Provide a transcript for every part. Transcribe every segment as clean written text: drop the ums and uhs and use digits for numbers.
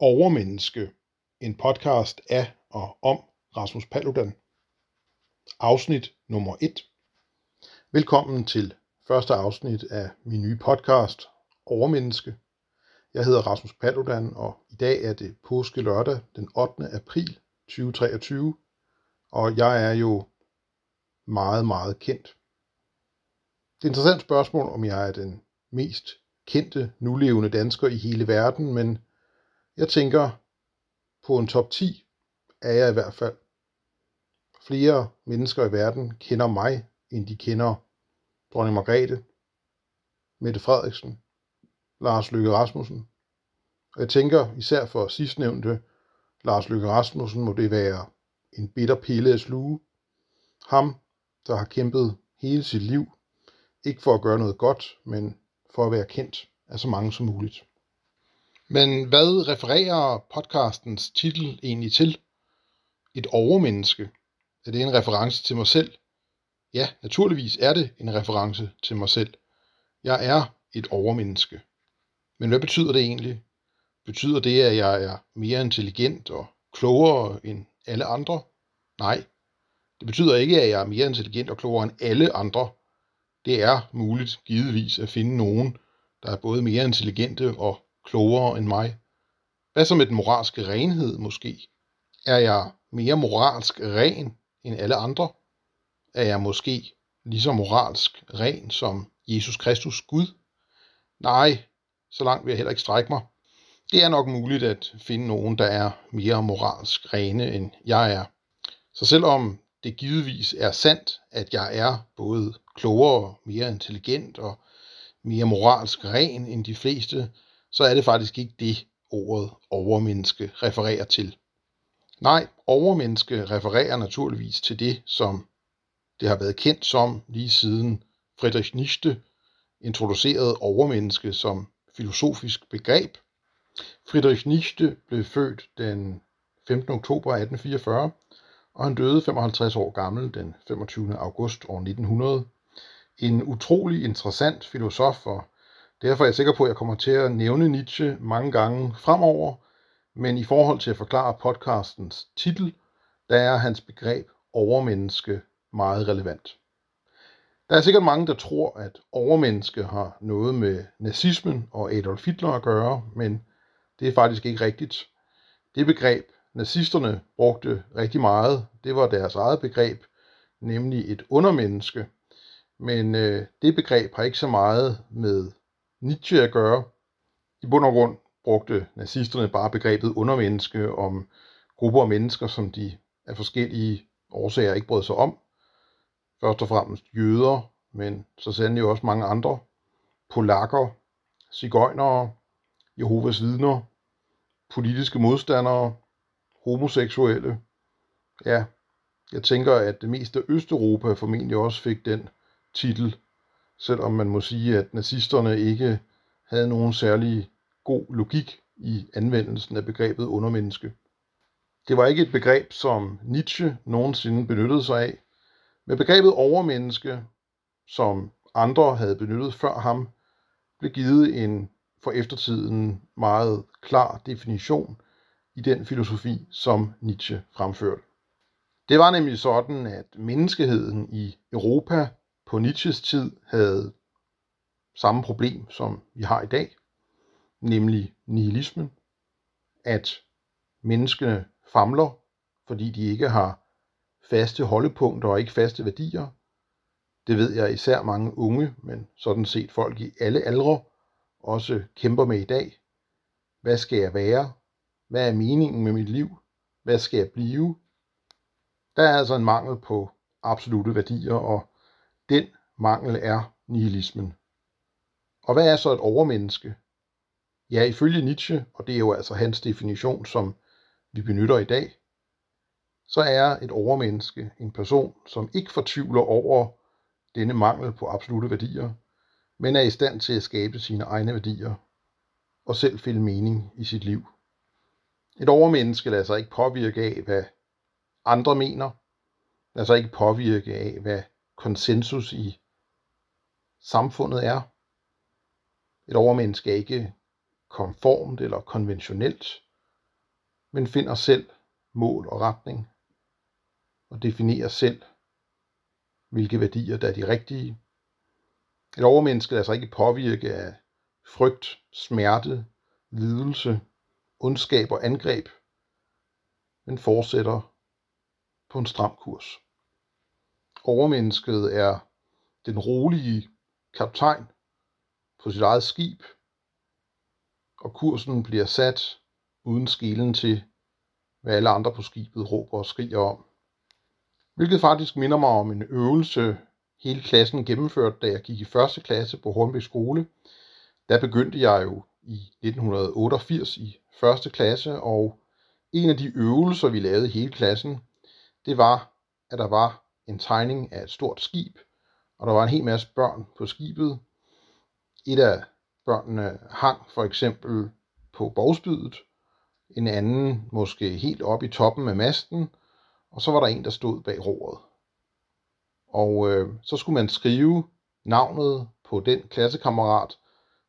Overmenneske, en podcast af og om Rasmus Paludan. Afsnit nummer 1. Velkommen til første afsnit af min nye podcast, Overmenneske. Jeg hedder Rasmus Paludan, og i dag er det påske lørdag den 8. april 2023, og jeg er jo meget, meget kendt. Det er et interessant spørgsmål, om jeg er den mest kendte, nulevende dansker i hele verden, men jeg tænker, på en top 10 er jeg i hvert fald. Flere mennesker i verden kender mig, end de kender dronning Margrethe, Mette Frederiksen, Lars Løkke Rasmussen. Og jeg tænker, især for sidstnævnte Lars Løkke Rasmussen, må det være en bitter pille at sluge. Ham, der har kæmpet hele sit liv, ikke for at gøre noget godt, men for at være kendt af så mange som muligt. Men hvad refererer podcastens titel egentlig til? Et overmenneske. Er det en reference til mig selv? Ja, naturligvis er det en reference til mig selv. Jeg er et overmenneske. Men hvad betyder det egentlig? Betyder det, at jeg er mere intelligent og klogere end alle andre? Nej, det betyder ikke, at jeg er mere intelligent og klogere end alle andre. Det er muligt givetvis at finde nogen, der er både mere intelligente og klogere end mig. Hvad så med den moralske renhed måske? Er jeg mere moralsk ren end alle andre? Er jeg måske lige så moralsk ren som Jesus Kristus Gud? Nej, så langt vil jeg heller ikke strække mig. Det er nok muligt at finde nogen, der er mere moralsk rene end jeg er. Så selvom det givetvis er sandt, at jeg er både klogere, mere intelligent og mere moralsk ren end de fleste, så er det faktisk ikke det, ordet overmenneske refererer til. Nej, overmenneske refererer naturligvis til det, som det har været kendt som lige siden Friedrich Nietzsche introducerede overmenneske som filosofisk begreb. Friedrich Nietzsche blev født den 15. oktober 1844, og han døde 55 år gammel den 25. august år 1900. En utrolig interessant filosof, og derfor er jeg sikker på, at jeg kommer til at nævne Nietzsche mange gange fremover, men i forhold til at forklare podcastens titel, der er hans begreb overmenneske meget relevant. Der er sikkert mange, der tror, at overmenneske har noget med nazismen og Adolf Hitler at gøre, men det er faktisk ikke rigtigt. Det begreb, nazisterne brugte rigtig meget, det var deres eget begreb, nemlig et undermenneske, men det begreb har ikke så meget med Nietzsche at gøre. I bund og grund brugte nazisterne bare begrebet undermenneske om grupper af mennesker, som de af forskellige årsager ikke brød sig om. Først og fremmest jøder, men så sandelig også mange andre. Polakker, sigøjnere, Jehovas vidner, politiske modstandere, homoseksuelle. Ja, jeg tænker, at det meste af Østeuropa formentlig også fik den titel, selvom man må sige, at nazisterne ikke havde nogen særlig god logik i anvendelsen af begrebet undermenneske. Det var ikke et begreb, som Nietzsche nogensinde benyttede sig af, men begrebet overmenneske, som andre havde benyttet før ham, blev givet en for eftertiden meget klar definition i den filosofi, som Nietzsche fremførte. Det var nemlig sådan, at menneskeheden i Europa på Nietzsches tid havde samme problem, som vi har i dag, nemlig nihilismen, at menneskene famler, fordi de ikke har faste holdepunkter og ikke faste værdier. Det ved jeg især mange unge, men sådan set folk i alle aldre, også kæmper med i dag. Hvad skal jeg være? Hvad er meningen med mit liv? Hvad skal jeg blive? Der er altså en mangel på absolute værdier, og den mangel er nihilismen. Og hvad er så et overmenneske? Ja, ifølge Nietzsche, og det er jo altså hans definition, som vi benytter i dag, så er et overmenneske en person, som ikke fortvivler over denne mangel på absolute værdier, men er i stand til at skabe sine egne værdier og selv finde mening i sit liv. Et overmenneske lader sig ikke påvirke af, hvad andre mener, lader sig ikke påvirke af, hvad konsensus i samfundet er. Et overmenneske er ikke konformt eller konventionelt. men finder selv mål og retning, og definerer selv, hvilke værdier der er de rigtige. Et overmenneske lader sig ikke påvirke af frygt, smerte, lidelse, ondskab og angreb, men fortsætter på en stram kurs. Overmennesket er den rolige kaptajn på sit eget skib, og kursen bliver sat uden skelen til, hvad alle andre på skibet råber og skriger om. Hvilket faktisk minder mig om en øvelse, hele klassen gennemførte, da jeg gik i 1. klasse på Hornbæk Skole. Der begyndte jeg jo i 1988 i 1. klasse, og en af de øvelser, vi lavede i hele klassen, det var, at der var en tegning af et stort skib, og der var en hel masse børn på skibet. Et af børnene hang for eksempel på bovspydet, en anden måske helt oppe i toppen af masten, og så var der en, der stod bag roret. Og så skulle man skrive navnet på den klassekammerat,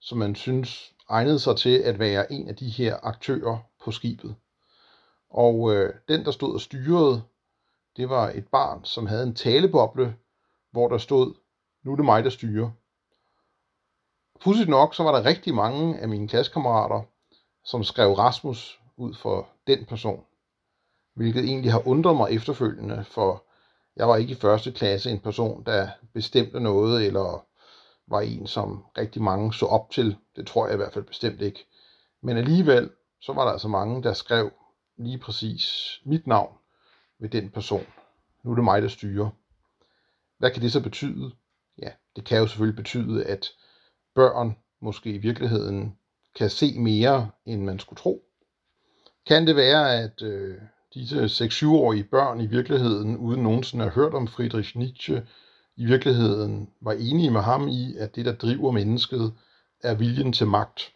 som man synes egnede sig til at være en af de her aktører på skibet. Og den, der stod og styrede, det var et barn, som havde en taleboble, hvor der stod, nu er det mig, der styrer. Pudsigt nok, så var der rigtig mange af mine klassekammerater, som skrev Rasmus ud for den person. Hvilket egentlig har undret mig efterfølgende, for jeg var ikke i 1. klasse en person, der bestemte noget, eller var en, som rigtig mange så op til. Det tror jeg i hvert fald bestemt ikke. Men alligevel, så var der altså mange, der skrev lige præcis mit navn ved den person. Nu er det mig, der styrer. Hvad kan det så betyde? Ja, det kan jo selvfølgelig betyde, at børn måske i virkeligheden kan se mere, end man skulle tro. Kan det være, at disse 6-7-årige børn i virkeligheden, uden nogensinde at have hørt om Friedrich Nietzsche, i virkeligheden var enige med ham i, at det, der driver mennesket, er viljen til magt.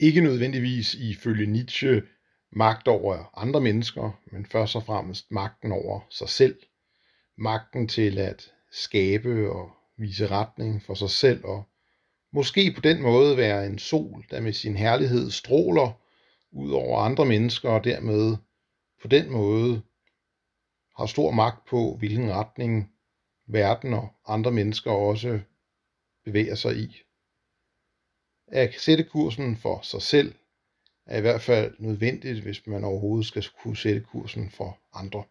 Ikke nødvendigvis ifølge Nietzsche magt over andre mennesker, men først og fremmest magten over sig selv. Magten til at skabe og vise retning for sig selv, og måske på den måde være en sol, der med sin herlighed stråler ud over andre mennesker, og dermed på den måde har stor magt på, hvilken retning verden og andre mennesker også bevæger sig i. At sætte kursen for sig selv er i hvert fald nødvendigt, hvis man overhovedet skal kunne sætte kursen for andre.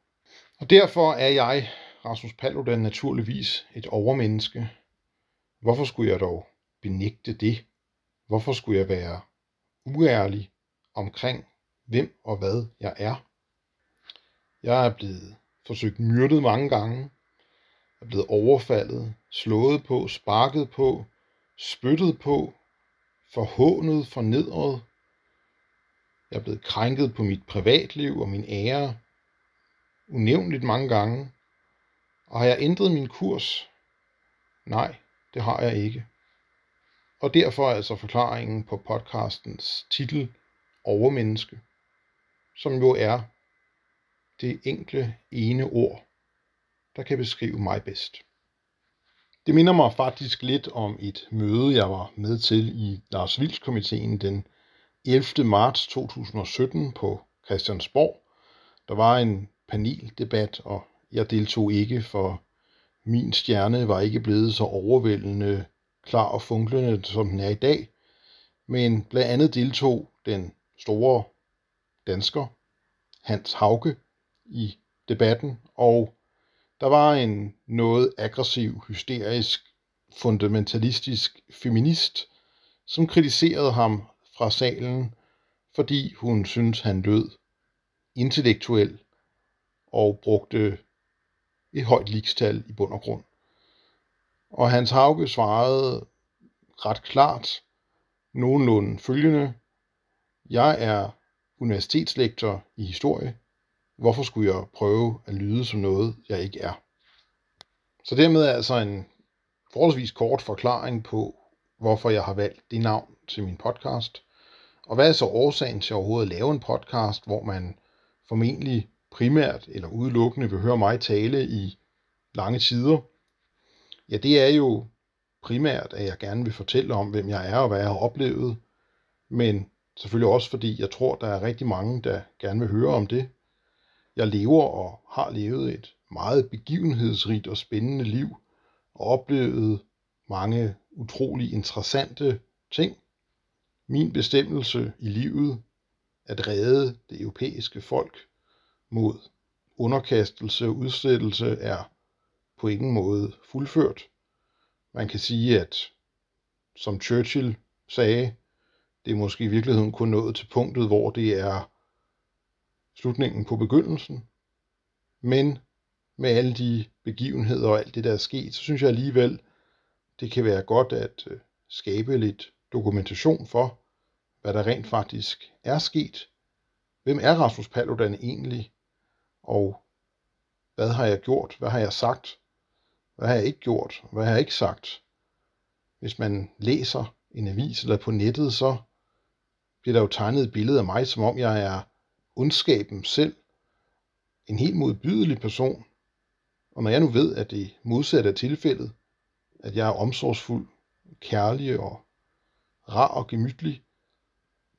Og derfor er jeg, Rasmus Paludan, naturligvis et overmenneske. Hvorfor skulle jeg dog benægte det? Hvorfor skulle jeg være uærlig omkring, hvem og hvad jeg er? Jeg er blevet forsøgt myrdet mange gange. Jeg er blevet overfaldet, slået på, sparket på, spyttet på, forhånet, fornedret. Jeg er blevet krænket på mit privatliv og min ære unævnligt mange gange. Og har jeg ændret min kurs? Nej, det har jeg ikke. Og derfor er altså forklaringen på podcastens titel Overmenneske, som jo er det enkle ene ord, der kan beskrive mig bedst. Det minder mig faktisk lidt om et møde, jeg var med til i Lars Vilks-komiteen den 11. marts 2017 på Christiansborg. Der var en paneldebat, og jeg deltog ikke, for min stjerne var ikke blevet så overvældende klar og funklende, som den er i dag. Men blandt andet deltog den store dansker, Hans Hauke, i debatten, og der var en noget aggressiv, hysterisk, fundamentalistisk feminist, som kritiserede ham fra salen, fordi hun syntes, han lød intellektuel og brugte et højt ligestal i bund og grund. Og Hans Hauke svarede ret klart, nogenlunde følgende: Jeg er universitetslektor i historie. Hvorfor skulle jeg prøve at lyde som noget, jeg ikke er? Så dermed er altså en forholdsvis kort forklaring på, hvorfor jeg har valgt det navn til min podcast. Og hvad er så årsagen til overhovedet at lave en podcast, hvor man formentlig primært eller udelukkende vil høre mig tale i lange tider? Ja, det er jo primært, at jeg gerne vil fortælle om, hvem jeg er og hvad jeg har oplevet. Men Selvfølgelig også, fordi jeg tror, der er rigtig mange, der gerne vil høre om det. Jeg lever og har levet et meget begivenhedsrigt og spændende liv, og oplevet mange utrolig interessante ting. Min bestemmelse i livet, at redde det europæiske folk mod underkastelse og udslettelse, er på ingen måde fuldført. Man kan sige, at som Churchill sagde, det er måske i virkeligheden kun nået til punktet, hvor det er slutningen på begyndelsen. Men med alle de begivenheder og alt det, der er sket, så synes jeg alligevel, det kan være godt at skabe lidt dokumentation for, hvad der rent faktisk er sket. Hvem er Rasmus Paludan egentlig? Og hvad har jeg gjort? Hvad har jeg sagt? Hvad har jeg ikke gjort? Hvad har jeg ikke sagt? Hvis man læser en avis eller på nettet, så bliver der jo tegnet et billede af mig, som om jeg er ondskaben selv. En helt modbydelig person. Og når jeg nu ved, at det modsatte er tilfældet, at jeg er omsorgsfuld, kærlig og rar og gemytlig,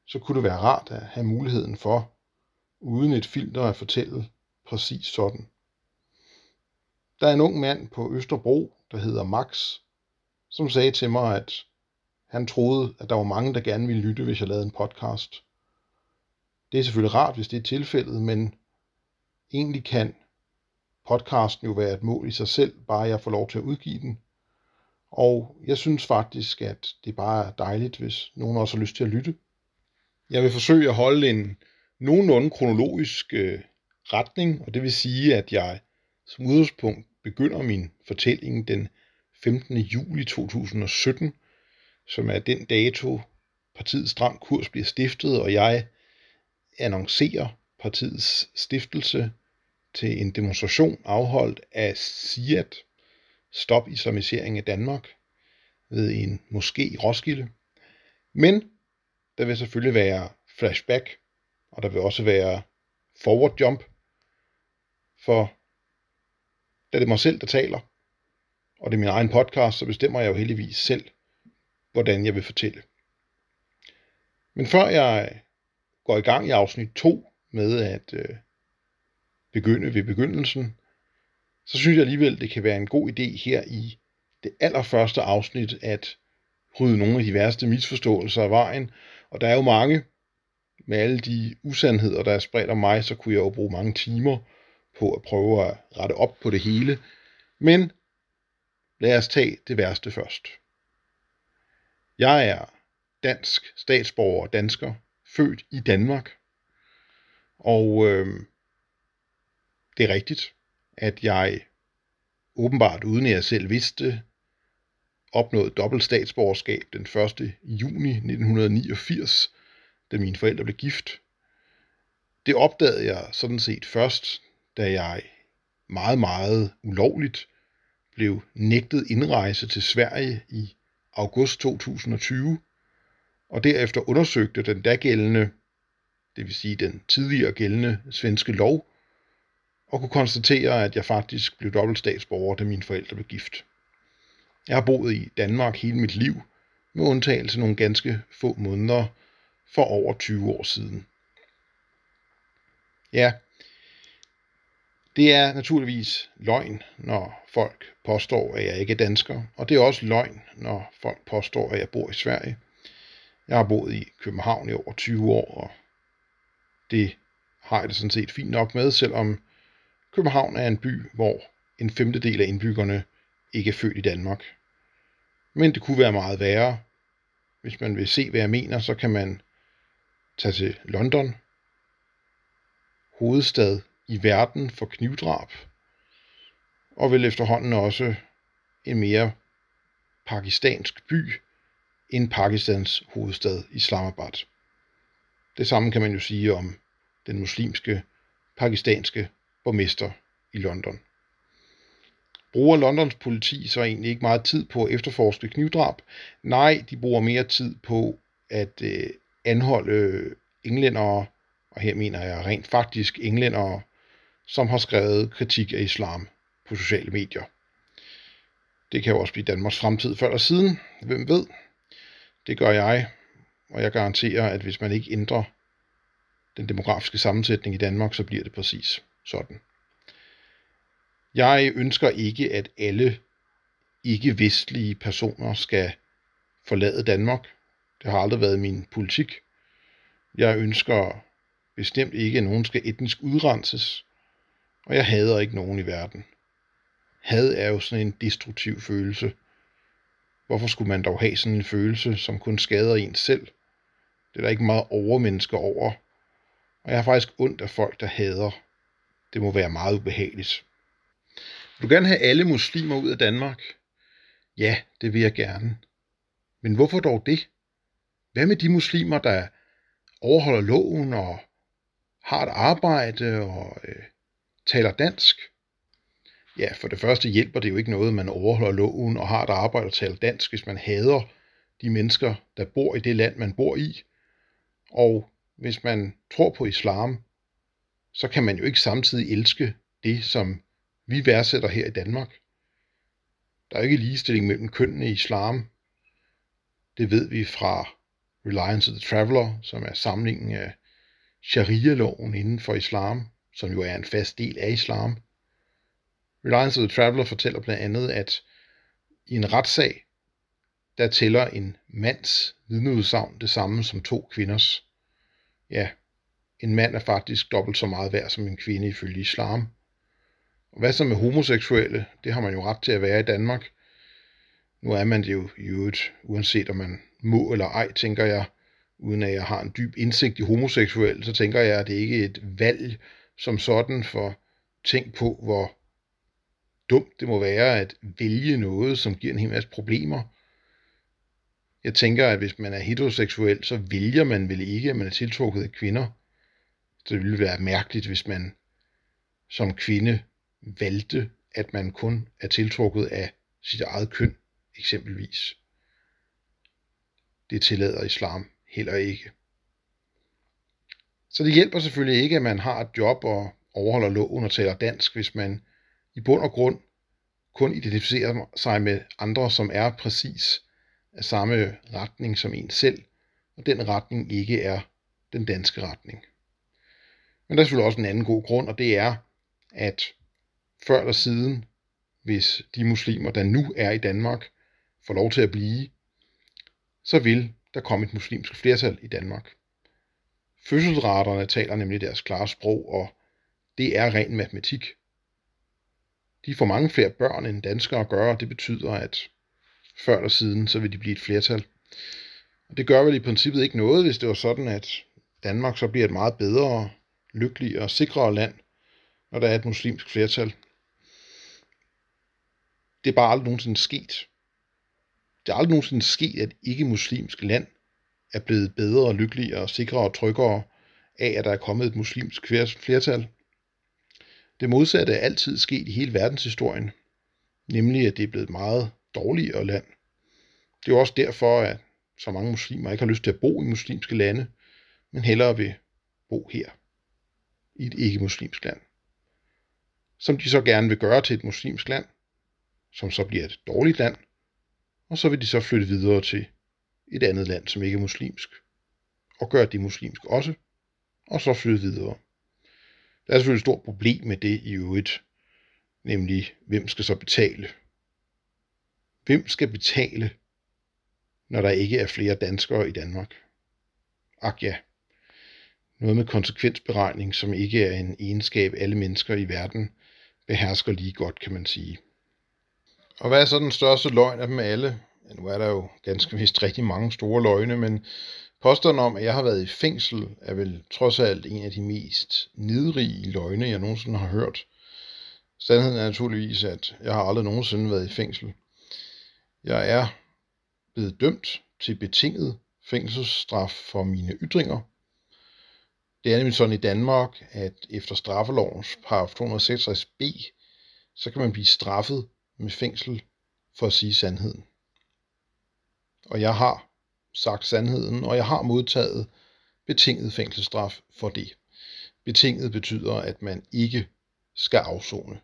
så kunne det være rart at have muligheden for, uden et filter, at fortælle præcis sådan. Der er en ung mand på Østerbro, der hedder Max, som sagde til mig, at han troede, at der var mange, der gerne ville lytte, hvis jeg lavede en podcast. Det er selvfølgelig rart, hvis det er tilfældet, men egentlig kan podcasten jo være et mål i sig selv, bare jeg får lov til at udgive den. Og jeg synes faktisk, at det bare er dejligt, hvis nogen også har lyst til at lytte. Jeg vil forsøge at holde en nogenlunde kronologisk retning, og det vil sige, at jeg som udgangspunkt begynder min fortælling den 15. juli 2017, som er den dato, partiet Stram Kurs bliver stiftet, og jeg annoncerer partiets stiftelse til en demonstration afholdt af SIAT, Stop Islamisering af Danmark, ved en moské i Roskilde. Men der vil selvfølgelig være flashback, og der vil også være forward jump, for da det er mig selv, der taler, og det er min egen podcast, så bestemmer jeg jo heldigvis selv, hvordan jeg vil fortælle. Men før jeg går i gang i afsnit 2 med at begynde ved begyndelsen, så synes jeg alligevel, det kan være en god idé her i det allerførste afsnit at rydde nogle af de værste misforståelser af vejen. Og der er jo mange. Med alle de usandheder, der er spredt om mig, så kunne jeg jo bruge mange timer på at prøve at rette op på det hele. Men lad os tage det værste først. Jeg er dansk statsborger og dansker, født i Danmark. Og det er rigtigt, at jeg åbenbart, uden at jeg selv vidste, opnåede dobbelt statsborgerskab den 1. juni 1989, da mine forældre blev gift. Det opdagede jeg sådan set først, da jeg meget, meget ulovligt blev nægtet indrejse til Sverige i august 2020, og derefter undersøgte den dagældende, det vil sige den tidligere gældende svenske lov, og kunne konstatere, at jeg faktisk blev dobbelt statsborger, da mine forældre blev gift. Jeg har boet i Danmark hele mit liv, med undtagelse nogle ganske få måneder for over 20 år siden. Ja, det er naturligvis løgn, når folk påstår, at jeg ikke er dansker, og det er også løgn, når folk påstår, at jeg bor i Sverige. Jeg har boet i København i over 20 år, og det har jeg det sådan set fint nok med, selvom København er en by, hvor en femtedel af indbyggerne ikke er født i Danmark. Men det kunne være meget værre. Hvis man vil se, hvad jeg mener, så kan man tage til London, hovedstad i verden for knivdrab, og vel efterhånden også en mere pakistansk by end Pakistans hovedstad Islamabad. Det samme kan man jo sige om den muslimske pakistanske borgmester i London. Bruger Londons politi så egentlig ikke meget tid på at efterforske knivdrab? Nej, de bruger mere tid på at anholde englændere, og her mener jeg rent faktisk englændere, som har skrevet kritik af islam på sociale medier. Det kan jo også blive Danmarks fremtid før eller siden, hvem ved? Det gør jeg, og jeg garanterer, at hvis man ikke ændrer den demografiske sammensætning i Danmark, så bliver det præcis sådan. Jeg ønsker ikke, at alle ikke-vestlige personer skal forlade Danmark. Det har aldrig været min politik. Jeg ønsker bestemt ikke, at nogen skal etnisk udrenses, og jeg hader ikke nogen i verden. Had er jo sådan en destruktiv følelse. Hvorfor skulle man dog have sådan en følelse, som kun skader en selv? Det er der ikke meget overmennesker over. Og jeg har faktisk ondt af folk, der hader. Det må være meget ubehageligt. Vil du gerne have alle muslimer ud af Danmark? Ja, det vil jeg gerne. Men hvorfor dog det? Hvad med de muslimer, der overholder loven og har et arbejde og taler dansk? Ja, for det første hjælper det jo ikke noget, man overholder loven og har et arbejde og taler dansk, hvis man hader de mennesker, der bor i det land, man bor i. Og hvis man tror på islam, så kan man jo ikke samtidig elske det, som vi værdsætter her i Danmark. Der er ikke ligestilling mellem kønnene i islam. Det ved vi fra Reliance of the Traveler, som er samlingen af sharia-loven inden for islam, som jo er en fast del af islam. Reliance of the Traveler fortæller blandt andet, at i en retssag, der tæller en mands vidneudsagn det samme som to kvinders. Ja, en mand er faktisk dobbelt så meget værd som en kvinde ifølge islam. Og hvad så med homoseksuelle? Det har man jo ret til at være i Danmark. Nu er man det jo i øvrigt, uanset om man må eller ej, tænker jeg. Uden at jeg har en dyb indsigt i homoseksuelle, så tænker jeg, at det ikke er et valg som sådan, for tænk på, hvor dumt det må være at vælge noget, som giver en hel masse problemer. Jeg tænker, at hvis man er heteroseksuel, så vælger man vel ikke, at man er tiltrukket af kvinder. Så det ville være mærkeligt, hvis man som kvinde valgte, at man kun er tiltrukket af sit eget køn, eksempelvis. Det tillader islam heller ikke. Så det hjælper selvfølgelig ikke, at man har et job og overholder loven og taler dansk, hvis man i bund og grund kun identificerer sig med andre, som er præcis af samme retning som en selv, og den retning ikke er den danske retning. Men der er selvfølgelig også en anden god grund, og det er, at før eller siden, hvis de muslimer, der nu er i Danmark, får lov til at blive, så vil der komme et muslimsk flertal i Danmark. Fødselsraterne taler nemlig deres klare sprog, og det er ren matematik. De får mange flere børn end danskere at gøre, og det betyder, at før eller siden, så vil de blive et flertal. Og det gør vel i princippet ikke noget, hvis det var sådan, at Danmark så bliver et meget bedre, lykkeligere og sikrere land, når der er et muslimsk flertal. Det er bare aldrig nogensinde sket. Det er aldrig nogensinde sket, at ikke-muslimsk land er blevet bedre, lykkeligere, sikrere og tryggere af, at der er kommet et muslimsk flertal. Det modsatte er altid sket i hele verdenshistorien, nemlig at det er blevet meget dårligere land. Det er også derfor, at så mange muslimer ikke har lyst til at bo i muslimske lande, men hellere vil bo her, i et ikke-muslimsk land. Som de så gerne vil gøre til et muslimsk land, som så bliver et dårligt land, og så vil de så flytte videre til et andet land, som ikke er muslimsk, og gøre det muslimsk også, og så flytte videre. Der er selvfølgelig et stort problem med det i øvrigt, nemlig hvem skal så betale? Hvem skal betale, når der ikke er flere danskere i Danmark? Ak ja, noget med konsekvensberegning, som ikke er en egenskab, alle mennesker i verden behersker lige godt, kan man sige. Og hvad er så den største løgn af dem alle? Ja, nu er der jo ganske vist rigtig mange store løgne, men påstanden om, at jeg har været i fængsel, er vel trods alt en af de mest nedrige løgne, jeg nogensinde har hørt. Sandheden er naturligvis, at jeg har aldrig nogensinde været i fængsel. Jeg er blevet dømt til betinget fængselsstraf for mine ytringer. Det er nemlig sådan i Danmark, at efter straffelovens paragraf 266b, så kan man blive straffet med fængsel for at sige sandheden. Og jeg har sagt sandheden, og jeg har modtaget betinget fængselsstraf for det. Betinget betyder, at man ikke skal afsone.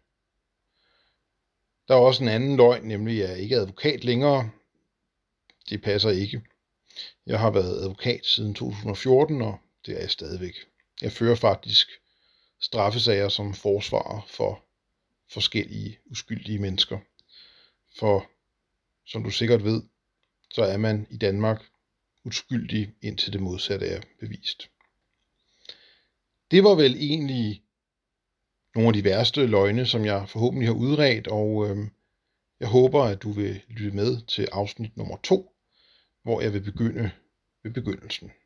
Der er også en anden løgn, nemlig at jeg ikke er advokat længere. Det passer ikke. Jeg har været advokat siden 2014, og det er jeg stadigvæk. Jeg fører faktisk straffesager som forsvarer for forskellige uskyldige mennesker. For som du sikkert ved, så er man i Danmark uskyldig, indtil det modsatte er bevist. Det var vel egentlig nogle af de værste løgne, som jeg forhåbentlig har udredt, og jeg håber, at du vil lytte med til afsnit nummer 2, hvor jeg vil begynde ved begyndelsen.